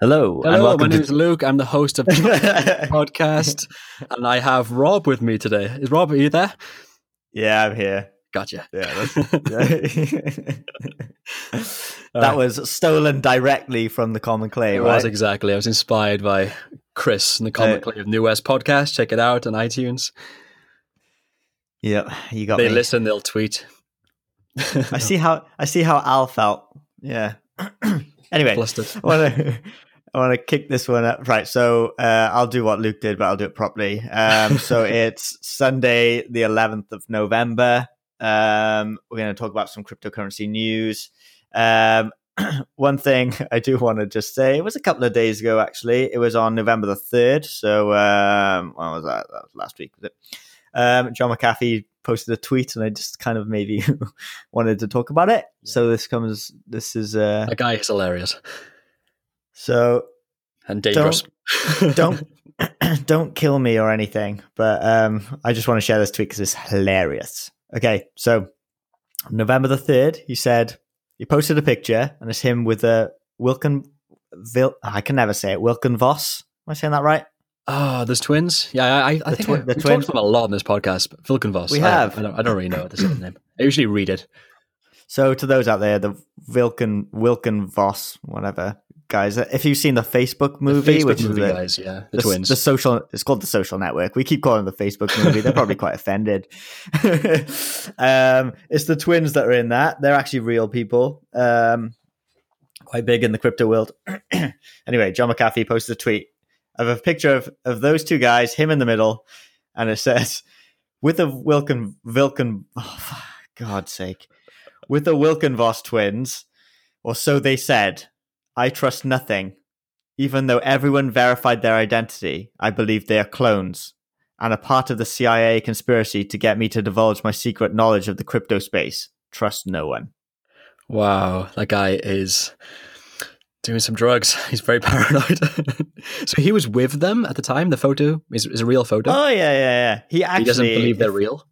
Hello, my name is Luke. I'm the host of the podcast, and I have Rob with me today. Is Rob, are you there? Yeah, I'm here. Gotcha. Yeah, that was stolen directly from the Common Clay. It was, exactly. I was inspired by Chris and the Common Clay of New West podcast. Check it out on iTunes. Yep, you got. They listen. They'll tweet. I see how Al felt. Yeah. Anyway, I want to kick this one up. Right, so I'll do what Luke did, but I'll do it properly. So it's Sunday, the 11th of November. We're going to talk about some cryptocurrency news. One thing I do want to just say, it was a couple of days ago, actually. It was on November the 3rd. So when was that? That was last week, was it? John McAfee posted a tweet, and I just kind of maybe wanted to talk about it. Yeah. So this is a guy is hilarious. So and dangerous. Don't kill me or anything, but I just want to share this tweet because it's hilarious. Okay, so November the 3rd, he posted a picture, and it's him with a I can never say it. Winklevoss. Am I saying that right? Oh, there's twins? Yeah, I think we've talked about a lot on this podcast. Winklevoss. We have. I don't really know what the name. I usually read it. So to those out there, the Winklevoss, whatever, guys, if you've seen the Facebook movie, the twins. The social, it's called The Social Network. We keep calling it the Facebook movie. They're probably quite offended. It's the twins that are in that. They're actually real people. Quite big in the crypto world. Anyway, John McAfee posted a tweet of a picture of those two guys, him in the middle, and it says, with the Winklevoss twins, or so they said, I trust nothing. Even though everyone verified their identity, I believe they are clones and a part of the CIA conspiracy to get me to divulge my secret knowledge of the crypto space. Trust no one. Wow, that guy is doing some drugs. He's very paranoid. So he was with them at the time. The photo is a real photo. Oh, yeah. He doesn't believe they're real.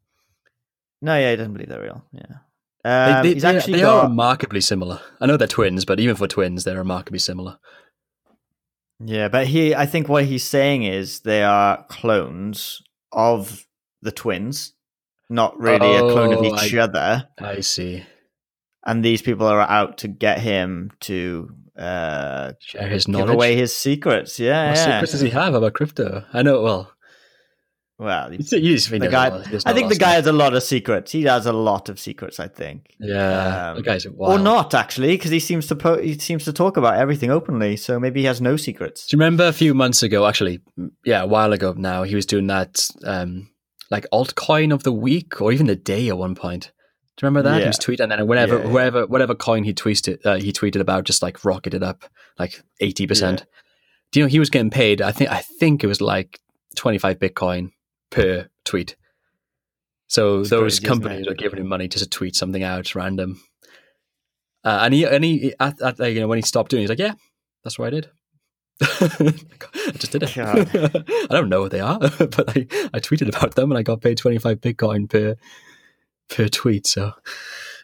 No, yeah, he doesn't believe they're real. Yeah, they are remarkably similar. I know they're twins, but even for twins, they're remarkably similar. Yeah, but I think what he's saying is they are clones of the twins, not really a clone of each other. I see. And these people are out to get him to share his knowledge, give away his secrets. Yeah, what secrets does he have about crypto? I know. Well, I think the guy has a lot of secrets. He has a lot of secrets, I think. Yeah, the guy's wild. Or not, actually, because he seems to talk about everything openly. So maybe he has no secrets. Do you remember a few months ago? Actually, yeah, a while ago now, he was doing that like altcoin of the week or even the day at one point. Do you remember that? Yeah. He was tweeting, and then whatever coin he tweeted about just like rocketed up like 80%. Yeah. Do you know he was getting paid? I think it was like 25 Bitcoin per tweet. So it's those crazy, companies are giving him money just to tweet something out random. And when he stopped doing it, he's like, yeah, that's what I did. I just did it. I don't know what they are, but I tweeted about them and I got paid 25 Bitcoin per tweet, so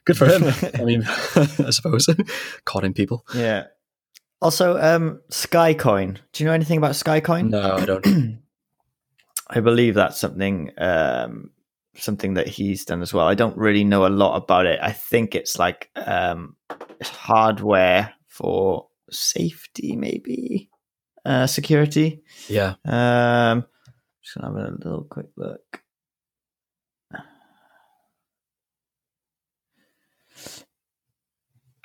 good for him. I mean, I suppose caught people. Yeah. Also, Skycoin. Do you know anything about Skycoin? No, I don't. I believe that's something that he's done as well. I don't really know a lot about it. I think it's like hardware for safety, maybe security. Yeah. Just gonna have a little quick look.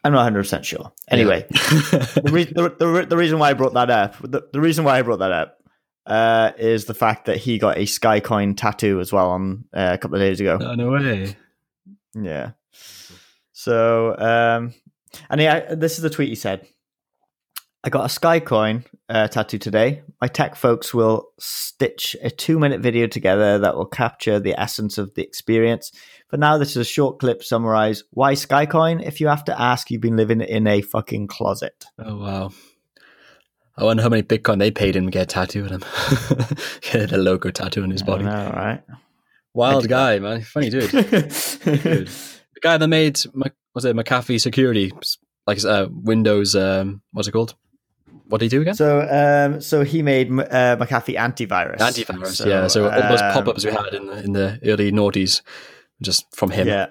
I'm not 100% sure. Anyway, the reason why I brought that up, is the fact that he got a Skycoin tattoo as well on a couple of days ago. No way. Yeah. So, this is the tweet he said. I got a Skycoin tattoo today. My tech folks will stitch a 2-minute video together that will capture the essence of the experience. For now, this is a short clip summarize why Skycoin. If you have to ask, you've been living in a fucking closet. Oh, wow. I wonder how many Bitcoin they paid him to get a tattoo on him. Get a logo tattoo on his body. I know, right? Wild guy, man. Funny dude. The guy that made, was it McAfee Security? Like Windows, what's it called? What did he do again? So he made McAfee antivirus. Antivirus, so, yeah. So all those pop-ups we had in the early noughties, just from him. Yeah.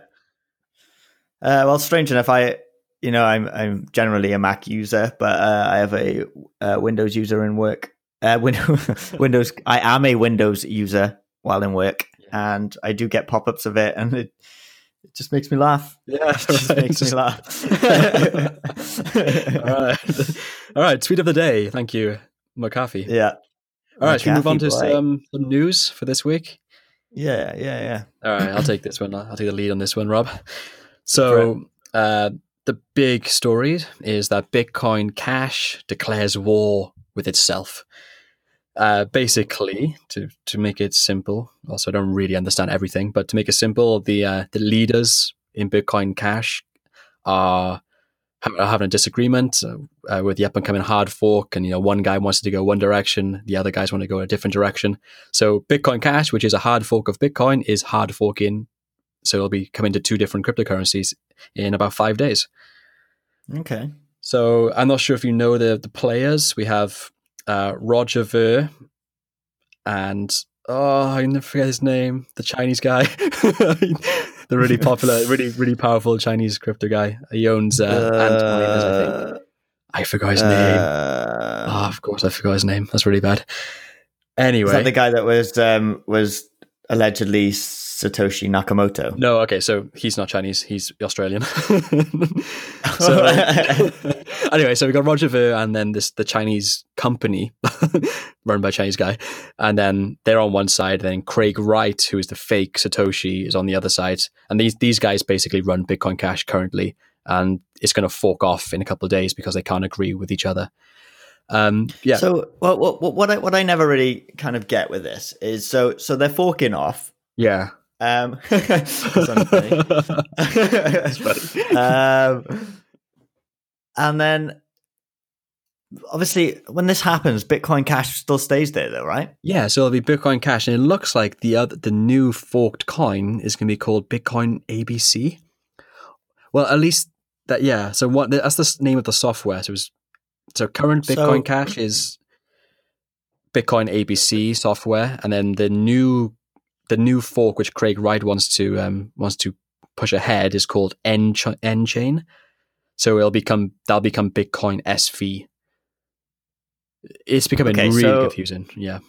Well, strange enough, I'm generally a Mac user, but I have a Windows user in work. Windows. I am a Windows user while in work, and I do get pop-ups of it, and it just makes me laugh. Yeah, it just makes me laugh. All right. Tweet of the day. Thank you, McAfee. Yeah. All right. Should we move on to some news for this week? Yeah. All right. I'll take this one. I'll take the lead on this one, Rob. So the big story is that Bitcoin Cash declares war with itself. Basically, to make it simple, also I don't really understand everything, but to make it simple, the leaders in Bitcoin Cash are having a disagreement with the up-and-coming hard fork, and one guy wants to go one direction, the other guys want to go a different direction. So Bitcoin Cash, which is a hard fork of Bitcoin, is hard forking, so it'll be coming to two different cryptocurrencies in about 5 days. Okay. So I'm not sure if you know the players. We have Roger Ver and I never forget his name, the Chinese guy, the really popular, really really powerful Chinese crypto guy. He owns Ant Miners, I think. I forgot his name. Of course, I forgot his name. That's really bad. Anyway, is that the guy that was allegedly Satoshi Nakamoto? No, okay, so he's not Chinese, he's Australian. Anyway, so we got Roger Ver and then the Chinese company run by a Chinese guy, and then they're on one side, then Craig Wright, who is the fake Satoshi, is on the other side, and these guys basically run Bitcoin Cash currently, and it's going to fork off in a couple of days because they can't agree with each other. Yeah. So what I never really kind of get with this is so they're forking off. Yeah. And then obviously when this happens, Bitcoin Cash still stays there though, right? Yeah, so it'll be Bitcoin Cash, and it looks like the new forked coin is going to be called Bitcoin ABC. Well, at least that, yeah. So that's the name of the software. So current Bitcoin Cash is Bitcoin ABC software, and then the new fork, which Craig Wright wants to push ahead, is called N-Chain. So that'll become Bitcoin SV. It's becoming really confusing. Yeah.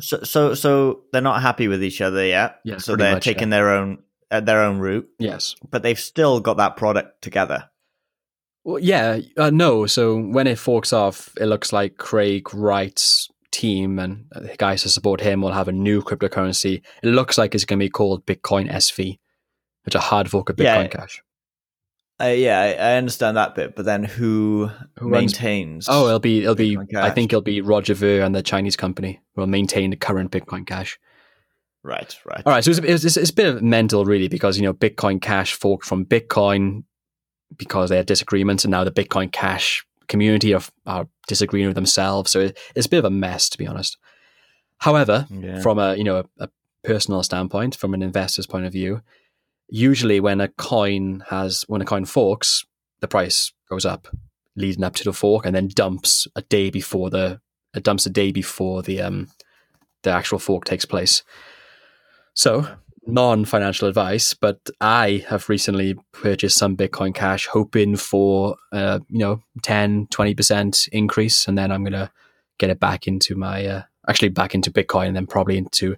So they're not happy with each other yet. Yeah, so they're taking their own route. Yes. But they've still got that product together. Well, yeah. No. So when it forks off, it looks like Craig Wright's team and the guys to support him will have a new cryptocurrency. It looks like it's going to be called Bitcoin SV, which is a hard fork of Bitcoin Cash. I understand that bit, but then who maintains? Oh, it'll be. I think it'll be Roger Ver and the Chinese company will maintain the current Bitcoin Cash. Right. All right. So it's a bit mental, really, because Bitcoin Cash forked from Bitcoin because they had disagreements, and now the Bitcoin Cash community are disagreeing with themselves. So it's a bit of a mess, to be honest. However, from a personal standpoint, from an investor's point of view, usually when a coin forks, the price goes up leading up to the fork, and then dumps a day before the actual fork takes place. So non-financial advice, but I have recently purchased some Bitcoin Cash hoping for 10, 20% increase, and then I'm going to get it back into my back into Bitcoin, and then probably to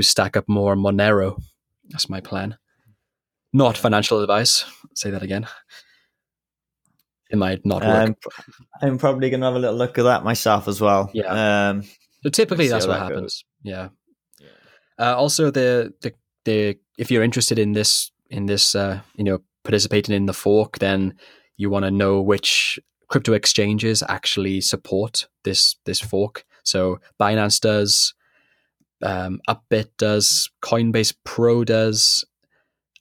stack up more Monero. That's my plan. Not financial advice. Say that again. It might not work. I'm probably going to have a little look at that myself as well. Yeah. So typically that's what happens. Yeah. Also, the if you're interested in this participating in the fork, then you want to know which crypto exchanges actually support this fork. So Binance does, Upbit does, Coinbase Pro does,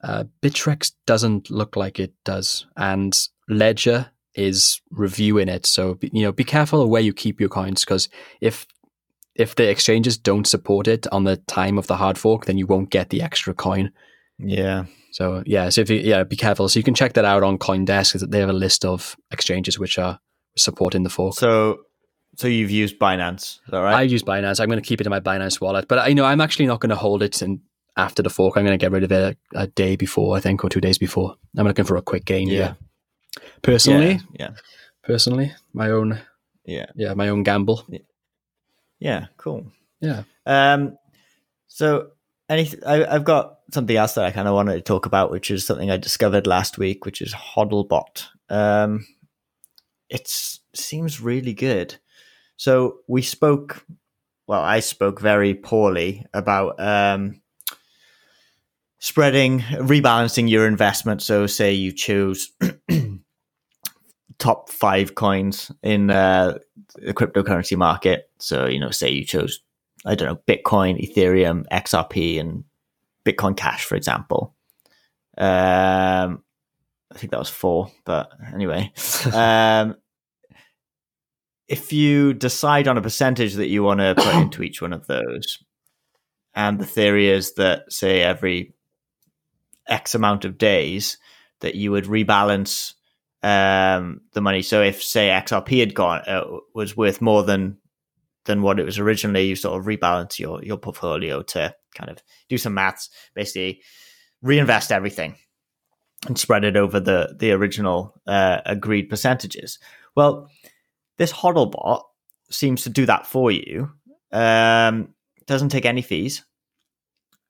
Bittrex doesn't look like it does, and Ledger is reviewing it. So be careful where you keep your coins, because if the exchanges don't support it on the time of the hard fork, then you won't get the extra coin. Yeah. So be careful. So you can check that out on CoinDesk. They have a list of exchanges which are supporting the fork. So you've used Binance, is that right? I use Binance. I'm going to keep it in my Binance wallet, but I'm actually not going to hold it after the fork. I'm going to get rid of it a day before, I think, or 2 days before. I'm looking for a quick gain here. Personally, my own. My own gamble. Yeah, cool. Yeah. So I've got something else that I kind of wanted to talk about, which is something I discovered last week, which is HODLBot. It seems really good. So I spoke very poorly about rebalancing your investment. So say you choose top 5 coins in the cryptocurrency market. So, say you chose, Bitcoin, Ethereum, XRP, and Bitcoin Cash, for example. I think that was 4, but anyway. If you decide on a percentage that you want to put into each one of those, and the theory is that, say, every X amount of days that you would rebalance the money. So if, say, XRP had was worth more than what it was originally, you sort of rebalance your portfolio to kind of do some maths, basically reinvest everything and spread it over the original agreed percentages. Well, this HODLBot seems to do that for you. Doesn't take any fees.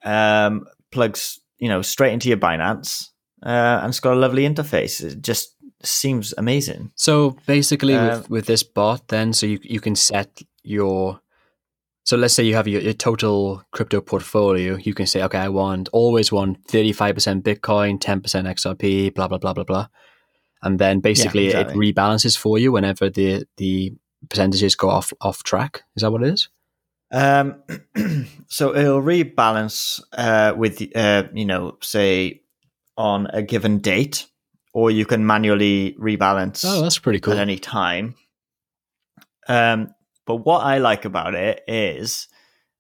Plugs, straight into your Binance, and it's got a lovely interface. It just seems amazing. So basically, with this bot, then, so you can set your. So let's say you have your total crypto portfolio. You can say, okay, I always want 35% Bitcoin, 10% XRP, blah blah blah blah blah, and then basically it rebalances for you whenever the percentages go off track. Is that what it is? So it'll rebalance with, say on a given date, or you can manually rebalance. Oh, that's pretty cool. At any time. But what I like about it is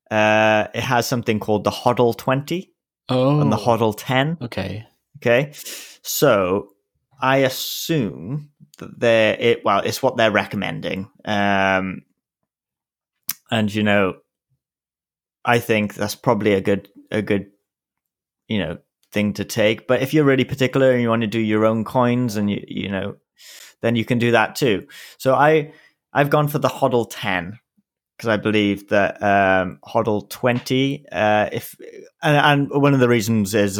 it has something called the HODL 20 and the HODL 10. Okay. So I assume that it's what they're recommending. And I think that's probably a good thing to take. But if you're really particular and you want to do your own coins, and then you can do that too. So I've gone for the HODL 10 because I believe that HODL 20. And one of the reasons is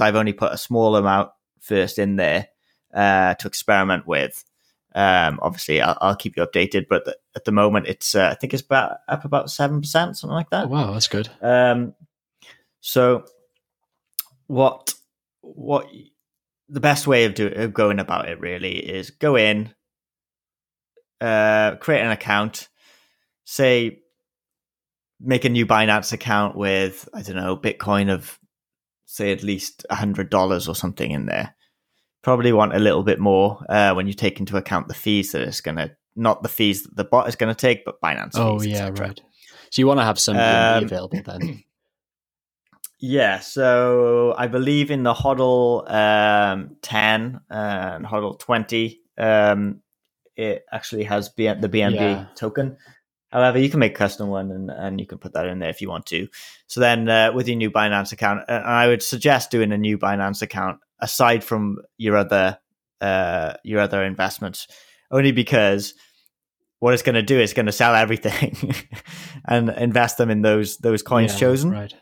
I've only put a small amount first in there to experiment with. Obviously I'll keep you updated, but at the moment it's I think it's up about 7%, something like that. Oh, wow, that's good. So what the best way of going about it really is go in, create an account, say make a new Binance account with Bitcoin of say at least $100 or something in there. Probably want a little bit more when you take into account the fees that it's going to, not the fees that the bot is going to take, but Binance fees. Oh, yeah, right. So you want to have some BNB available then? Yeah, so I believe in the HODL 10 and HODL 20, it actually has the BNB token. However, you can make a custom one and you can put that in there if you want to. So then with your new Binance account, I would suggest doing a new Binance account aside from your other investments, only because what it's going to do is going to sell everything and invest them in those coins chosen. Right.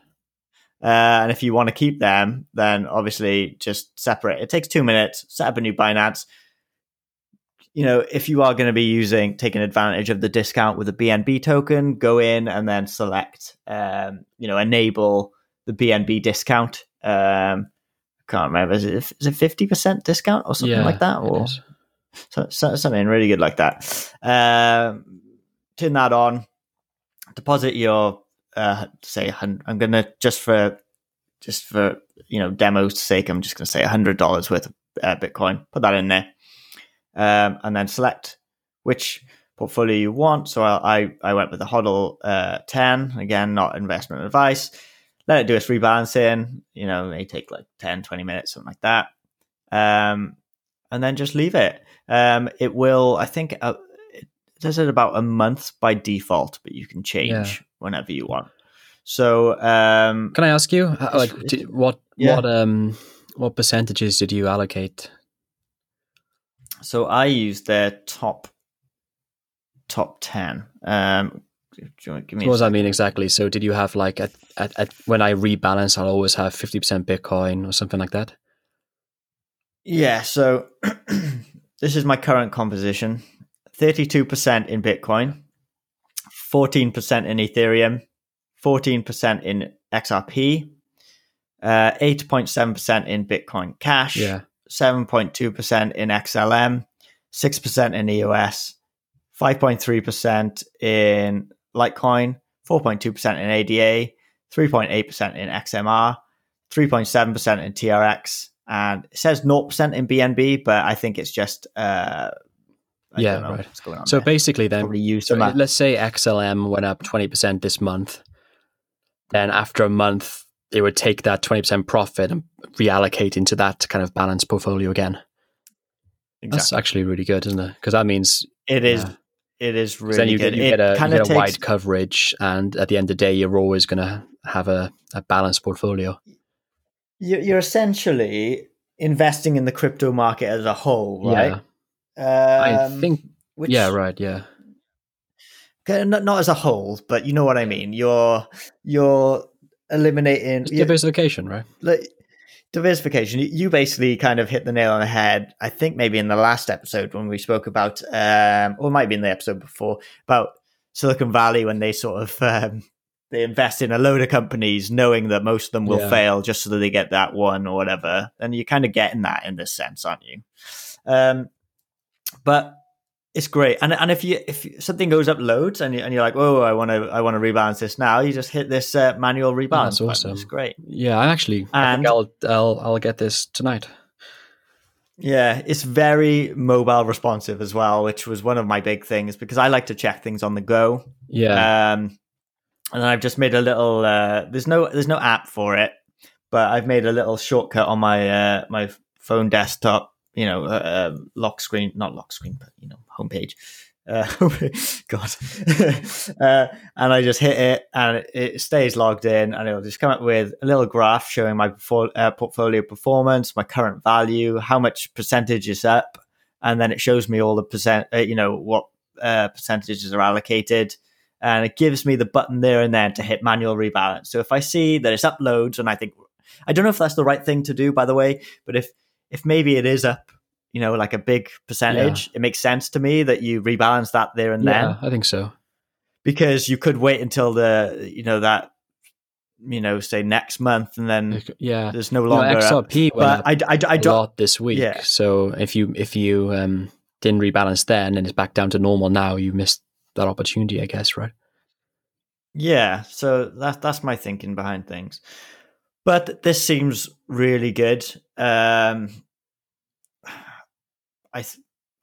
And if you want to keep them, then obviously just separate. It takes 2 minutes, set up a new Binance. If you are going to be taking advantage of the discount with a BNB token, go in and then select, enable the BNB discount. Can't remember, is it 50% discount or something like that, or something really good like that. Turn that on, deposit your say I'm gonna just for demo's sake, I'm just gonna say $100 worth of Bitcoin, put that in there, and then select which portfolio you want. So I went with the HODL 10 again, not investment advice. Let it do its rebalancing, they take like 10, 20 minutes, something like that. and then just leave it. It will, I think, it does it about a month by default, but you can change whenever you want. So, can I ask you, like, what percentages did you allocate? So I used their top 10. What does that mean exactly? So did you have like when I rebalance, I'll always have 50% Bitcoin or something like that? Yeah. So this is my current composition: 32% in Bitcoin, 14% in Ethereum, 14% in XRP, 8.7% in Bitcoin Cash, 7.2% in XLM, 6% in EOS, 5.3% in Litecoin, 4.2% in ADA, 3.8% in XMR, 3.7% in TRX, and it says 0% in BNB, but I think it's just I don't know what's going on. So there. Basically, then let's say XLM went up 20% this month. Then after a month, it would take that 20% profit and reallocate into that kind of balanced portfolio again. Exactly. That's actually really good, isn't it? Because that means it is really then good. You get a wide coverage, and at the end of the day, you're always going to have a balanced portfolio. You're essentially investing in the crypto market as a whole, right? Yeah. I think. Which, yeah. Right. Yeah. Not as a whole, but you know what I mean. You're eliminating diversification, right? Like, diversification. You basically kind of hit the nail on the head. I think maybe in the last episode when we spoke about, or it might be in the episode before, about Silicon Valley, when they sort of they invest in a load of companies, knowing that most of them will fail, just so that they get that one or whatever. And you're kind of getting that in this sense, aren't you? But it's great. And if something goes up loads and you're like, oh, I want to rebalance this now, you just hit this manual rebalance. Oh, that's awesome. It's great. Yeah, I think I'll get this tonight. Yeah, it's very mobile responsive as well, which was one of my big things because I like to check things on the go. Yeah. And I've just made a little there's no app for it, but I've made a little shortcut on my my phone desktop. You know, homepage. God. And I just hit it and it stays logged in, and it'll just come up with a little graph showing my portfolio performance, my current value, how much percentage is up. And then it shows me all the what percentages are allocated. And it gives me the button there and then to hit manual rebalance. So if I see that it's up loads, and I think, I don't know if that's the right thing to do, by the way, but if maybe it is up, you know, like a big percentage, it makes sense to me that you rebalance that there and then. Yeah, I think so. Because you could wait until say next month, and then there's no longer XRP went up. I don't, a lot this week. Yeah. So if you didn't rebalance then and it's back down to normal now, you missed that opportunity, I guess, right? Yeah. So that's my thinking behind things. But this seems really good. I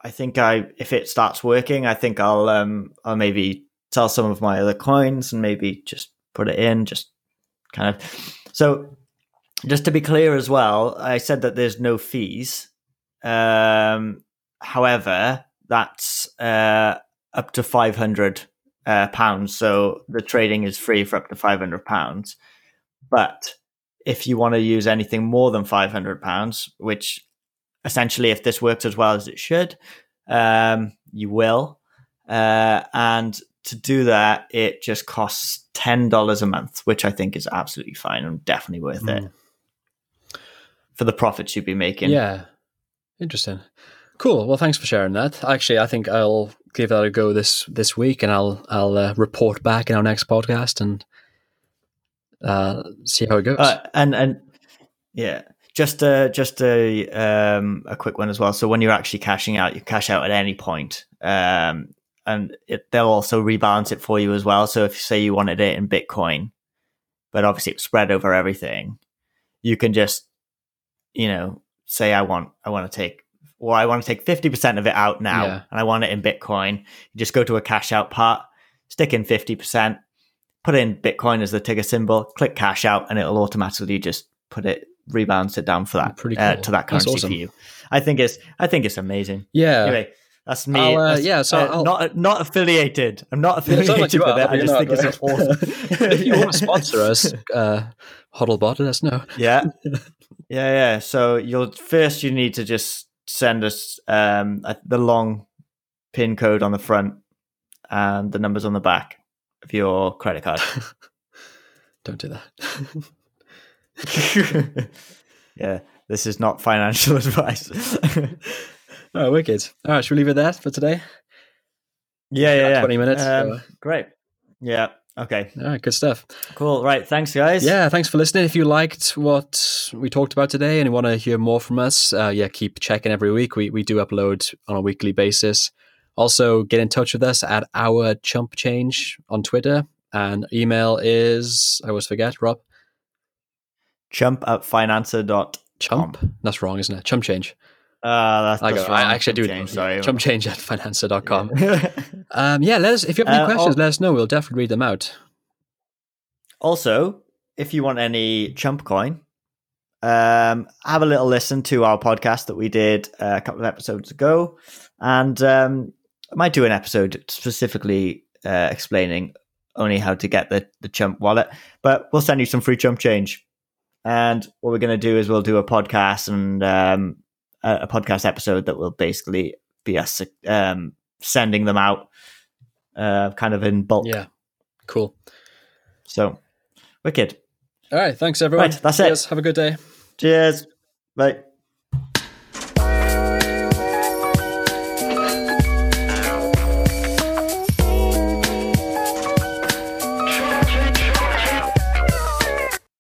think if it starts working, I think I'll maybe sell some of my other coins and maybe just put it in, just kind of. So just to be clear as well, I said that there's no fees. However, that's up to £500. So the trading is free for up to £500. But if you want to use anything more than £500, which essentially, if this works as well as it should, you will. And to do that, it just costs $10 a month, which I think is absolutely fine and definitely worth it for the profits you'd be making. Yeah. Interesting. Cool. Well, thanks for sharing that. Actually, I think I'll give that a go this week, and I'll report back in our next podcast and see how it goes. Just a quick one as well. So when you're actually cashing out, you cash out at any point, and they'll also rebalance it for you as well. So if, say, you wanted it in Bitcoin, but obviously it's spread over everything, you can just, say I want to take 50% of it out now, and I want it in Bitcoin. You just go to a cash out part, stick in 50%, put in Bitcoin as the ticker symbol, click cash out, and it'll automatically just put it rebalanced it down for that pretty cool. To that currency awesome. For you. I think it's amazing. Yeah. Anyway, that's me. Not affiliated. I'm not affiliated with it. I just think it's awesome. If you want to sponsor us, HODLBot, let us know. Yeah. So you need to just send us the long pin code on the front and the numbers on the back of your credit card. Don't do that. Yeah, this is not financial advice. Oh, wicked. All right, should we leave it there for today? Yeah. 20 minutes. Great. Yeah. Okay. All right, good stuff. Cool. Right. Thanks, guys. Yeah, thanks for listening. If you liked what we talked about today and you want to hear more from us, keep checking every week. We do upload on a weekly basis. Also, get in touch with us at our Chump Change on Twitter. And email is, I always forget, Rob. Chump@financer.com. Chump? That's wrong, isn't it? Chump Change. That's wrong. I actually do it. Sorry. Chumpchange@financer.com. Yeah. If you have any questions, let us know. We'll definitely read them out. Also, if you want any Chump coin, have a little listen to our podcast that we did a couple of episodes ago. And I might do an episode specifically explaining only how to get the Chump wallet, but we'll send you some free Chump change. And what we're going to do is we'll do a podcast and a podcast episode that will basically be us sending them out kind of in bulk. Yeah, cool. So, wicked. All right, thanks everyone. Right, that's it. Cheers. Have a good day. Cheers. Bye.